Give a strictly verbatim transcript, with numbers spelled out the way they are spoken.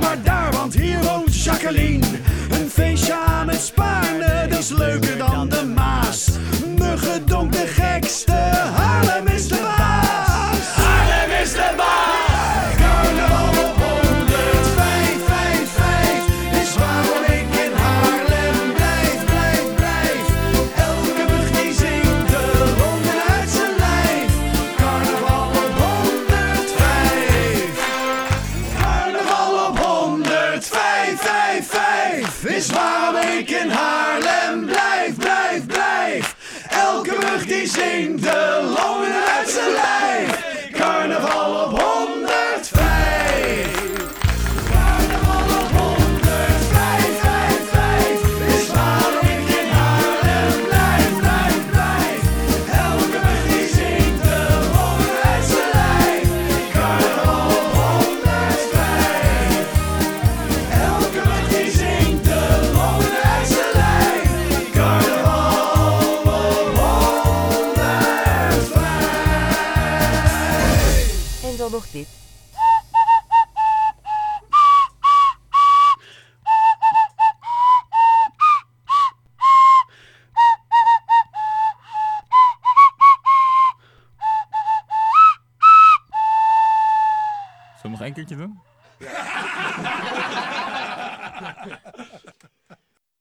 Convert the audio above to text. maar daar, want hier woont Jacqueline. Een feestje aan het Spaarne, dat is leuker dan de Maas. Muggedonk de gekste, Haarlem is de baas. Haarlem is de baas. Carnaval op honderd vijf, vijf, vijf is waarom ik in Haarlem blijf, blijf, blijf. Elke mug die zingt de wonden uit zijn lijf. Carnaval op honderd vijf. Carnaval op honderd vijf, vijf, vijf is waarom ik in Haarlem blijf, blijf, blijf. Elke mug die zingt de longen uit zijn lijf. Carnaval op honderd vijf. Nog dit. Zullen we nog één keertje doen? Ja.